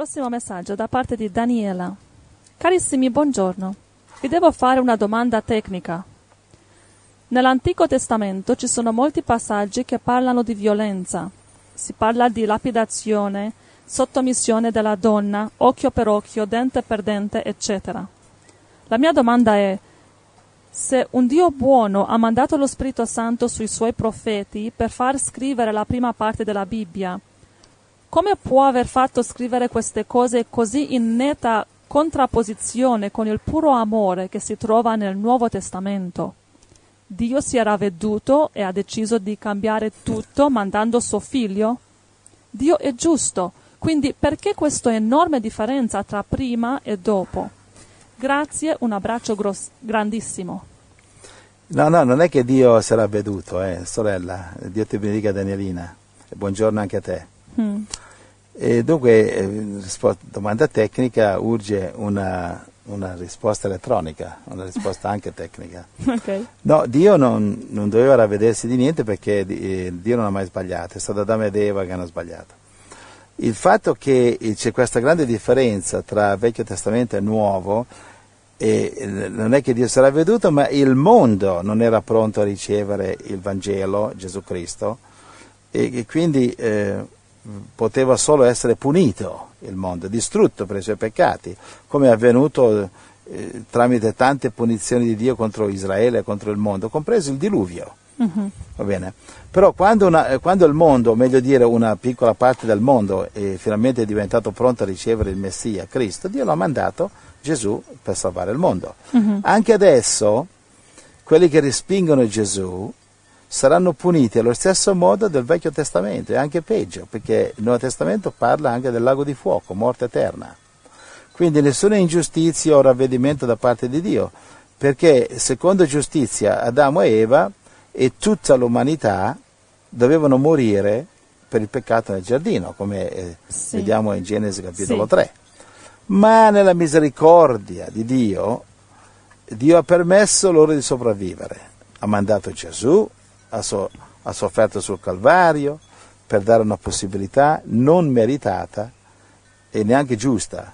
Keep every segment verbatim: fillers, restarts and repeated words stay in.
Prossimo messaggio da parte di Daniela. Carissimi, buongiorno. Vi devo fare una domanda tecnica. Nell'Antico Testamento ci sono molti passaggi che parlano di violenza. Si parla di lapidazione, sottomissione della donna, occhio per occhio, dente per dente, eccetera. La mia domanda è: se un Dio buono ha mandato lo Spirito Santo sui suoi profeti per far scrivere la prima parte della Bibbia, come può aver fatto scrivere queste cose così in netta contrapposizione con il puro amore che si trova nel Nuovo Testamento? Dio si era avveduto e ha deciso di cambiare tutto mandando suo figlio? Dio è giusto, quindi perché questa enorme differenza tra prima e dopo? Grazie, un abbraccio gross- grandissimo. No, no, non è che Dio si era avveduto, eh, sorella. Dio ti benedica, Danielina, e buongiorno anche a te. Mm. E dunque, eh, domanda tecnica, urge una... una risposta elettronica, una risposta anche tecnica. Okay. No, Dio non, non doveva ravvedersi di niente, perché Dio non ha mai sbagliato, è stato Adamo ed Eva che hanno sbagliato. Il fatto che c'è questa grande differenza tra Vecchio Testamento e Nuovo, e non è che Dio sarà veduto, ma il mondo non era pronto a ricevere il Vangelo, Gesù Cristo, e, e quindi eh, poteva solo essere punito il mondo, distrutto per i suoi peccati, come è avvenuto eh, tramite tante punizioni di Dio contro Israele e contro il mondo, compreso il diluvio. Uh-huh. Va bene? Però quando, una, quando il mondo, o meglio dire una piccola parte del mondo, è finalmente diventato pronto a ricevere il Messia, Cristo, Dio l'ha mandato, Gesù, per salvare il mondo. Uh-huh. Anche adesso, quelli che respingono Gesù saranno puniti allo stesso modo del Vecchio Testamento, e anche peggio, perché il Nuovo Testamento parla anche del lago di fuoco, morte eterna. Quindi nessuna ingiustizia o ravvedimento da parte di Dio, perché secondo giustizia Adamo e Eva e tutta l'umanità dovevano morire per il peccato nel giardino, come eh, sì. vediamo in Genesi capitolo sì. tre. Ma nella misericordia di Dio, Dio ha permesso loro di sopravvivere. Ha mandato Gesù, ha sofferto sul Calvario per dare una possibilità non meritata e neanche giusta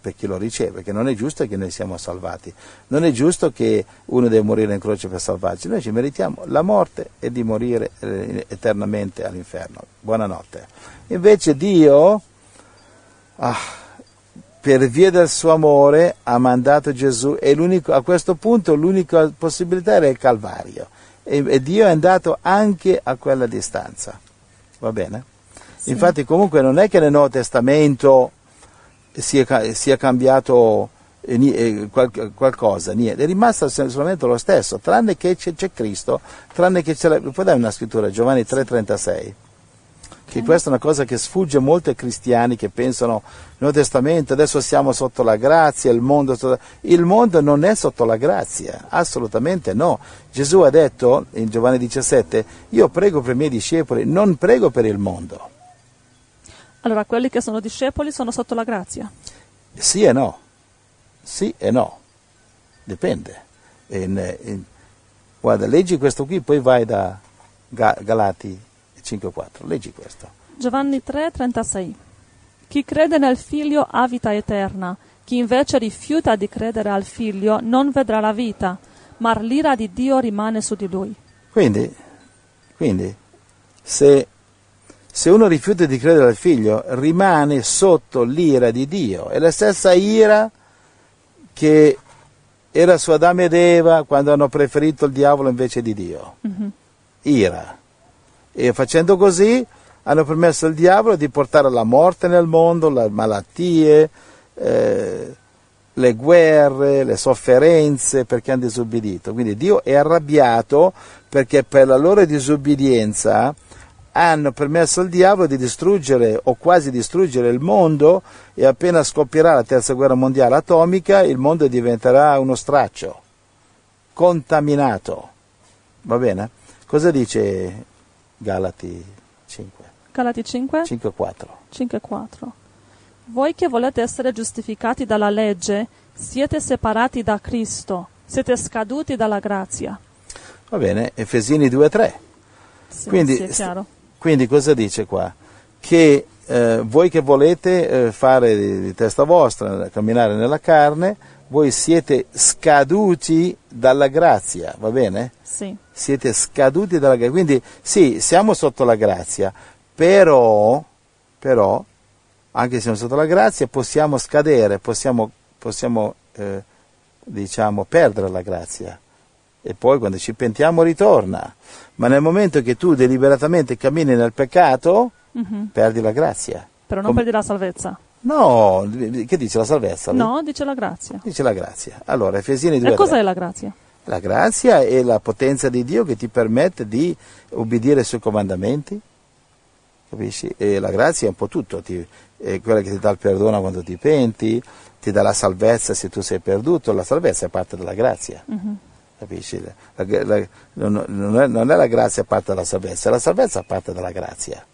per chi lo riceve, perché non è giusto che noi siamo salvati, non è giusto che uno deve morire in croce per salvarci, noi ci meritiamo la morte e di morire eternamente all'inferno, buonanotte. Invece Dio, ah, per via del suo amore, ha mandato Gesù, e l'unico, a questo punto l'unica possibilità era il Calvario. E Dio è andato anche a quella distanza, va bene? Sì. Infatti comunque non è che nel Nuovo Testamento sia, sia cambiato eh, qual, qualcosa, niente. È rimasto solamente lo stesso, tranne che c'è, c'è Cristo, tranne che c'è la... Poi dai una scrittura, Giovanni tre trentasei, che questa è una cosa che sfugge molto ai cristiani, che pensano nel Nuovo Testamento adesso siamo sotto la grazia, il mondo sotto... il mondo non è sotto la grazia, assolutamente no. Gesù ha detto in Giovanni diciassette: io prego per i miei discepoli, non prego per il mondo. Allora quelli che sono discepoli sono sotto la grazia? Sì e no, sì e no, dipende. In, in... guarda, leggi questo qui, poi vai da Ga- Galati cinque quattro, leggi questo. Giovanni tre trentasei. Chi crede nel Figlio ha vita eterna, chi invece rifiuta di credere al Figlio non vedrà la vita, ma l'ira di Dio rimane su di lui. Quindi, quindi se, se uno rifiuta di credere al Figlio, rimane sotto l'ira di Dio. È la stessa ira che era su Adamo ed Eva quando hanno preferito il diavolo invece di Dio. Mm-hmm. Ira. E facendo così hanno permesso al diavolo di portare la morte nel mondo, le malattie, eh, le guerre, le sofferenze, perché hanno disobbedito. Quindi Dio è arrabbiato perché per la loro disobbedienza hanno permesso al diavolo di distruggere o quasi distruggere il mondo, e appena scoppierà la terza guerra mondiale atomica il mondo diventerà uno straccio, contaminato. Va bene? Cosa dice Galati cinque? Galati cinque? cinque quattro. Voi che volete essere giustificati dalla legge, siete separati da Cristo, siete scaduti dalla grazia. Va bene, Efesini due tre. Sì, quindi, sì, è chiaro. Quindi cosa dice qua? Che eh, voi che volete eh, fare di testa vostra, camminare nella carne, voi siete scaduti dalla grazia, va bene? Sì. Siete scaduti dalla grazia, quindi sì, siamo sotto la grazia, però, però anche se siamo sotto la grazia possiamo scadere, possiamo, possiamo eh, diciamo, perdere la grazia. E poi quando ci pentiamo ritorna, ma nel momento che tu deliberatamente cammini nel peccato, mm-hmm. perdi la grazia. Però non Com- perdi la salvezza. No, che dice la salvezza? No, dice la grazia. Dice la grazia. Allora, Efesini due. E cosa è la grazia? La grazia è la potenza di Dio che ti permette di obbedire ai suoi comandamenti, capisci? E la grazia è un po' tutto, ti, è quella che ti dà il perdono quando ti penti, ti dà la salvezza se tu sei perduto, la salvezza è parte della grazia. Mm-hmm. Capisci? La, la, non, non, è, non è la grazia a parte della salvezza, è la salvezza a parte della grazia.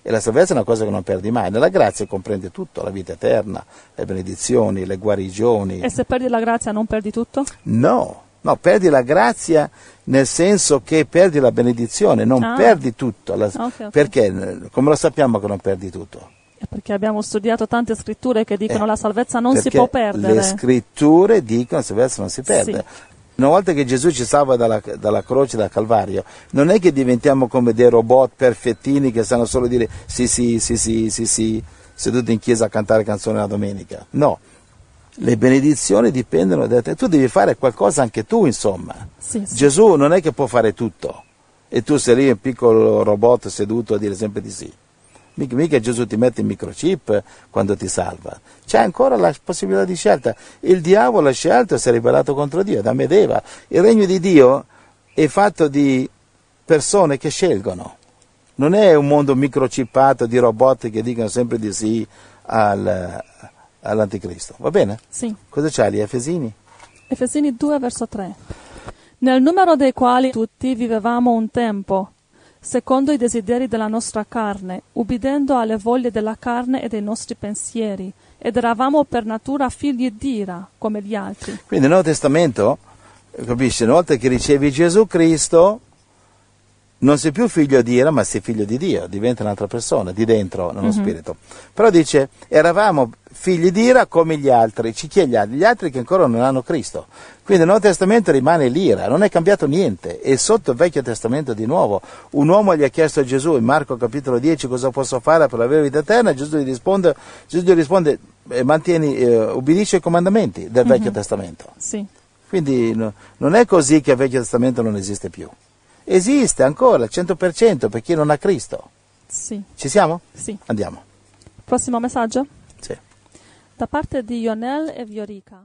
E la salvezza è una cosa che non perdi mai. Nella grazia comprende tutto, la vita eterna, le benedizioni, le guarigioni. E se perdi la grazia non perdi tutto? No, no, perdi la grazia nel senso che perdi la benedizione, non ah. perdi tutto. La, okay, okay. Perché? Come lo sappiamo che non perdi tutto? Perché abbiamo studiato tante scritture che dicono eh, la salvezza non si può perdere. Le scritture dicono la salvezza non si perde. Sì. Una volta che Gesù ci salva dalla, dalla croce, dal Calvario, non è che diventiamo come dei robot perfettini che sanno solo dire sì, sì, sì, sì, sì, sì, seduti in chiesa a cantare canzoni la domenica. No, le benedizioni dipendono da te. Tu devi fare qualcosa anche tu, insomma. Sì, sì. Gesù non è che può fare tutto e tu sei lì un piccolo robot seduto a dire sempre di sì. Mica Gesù ti mette il microchip quando ti salva. C'è ancora la possibilità di scelta. Il diavolo ha scelto e si è ribellato contro Dio, Adamo ed Eva. Il regno di Dio è fatto di persone che scelgono. Non è un mondo microchippato di robot che dicono sempre di sì al, all'anticristo. Va bene? Sì. Cosa c'è lì? Efesini? Efesini due, verso tre. Nel numero dei quali tutti vivevamo un tempo, secondo i desideri della nostra carne, ubbidendo alle voglie della carne e dei nostri pensieri, ed eravamo per natura figli d'ira, come gli altri. Quindi nel Nuovo Testamento, capisci, una volta che ricevi Gesù Cristo, non sei più figlio di ira, ma sei figlio di Dio, diventa un'altra persona, di dentro, nello mm-hmm. spirito. Però dice, eravamo figli di ira come gli altri. Ci chi è gli altri? Gli altri che ancora non hanno Cristo. Quindi nel Nuovo Testamento rimane l'ira, non è cambiato niente, è sotto il Vecchio Testamento di nuovo. Un uomo gli ha chiesto a Gesù, in Marco capitolo dieci, cosa posso fare per avere vita eterna? Gesù gli risponde, Gesù gli risponde mantieni, eh, ubbidisci ai comandamenti del Vecchio mm-hmm. Testamento. Sì. Quindi no, non è così che il Vecchio Testamento non esiste più. Esiste ancora al cento per cento per chi non ha Cristo. Sì. Ci siamo? Sì. Andiamo. Prossimo messaggio? Sì. Da parte di Lionel e Viorica.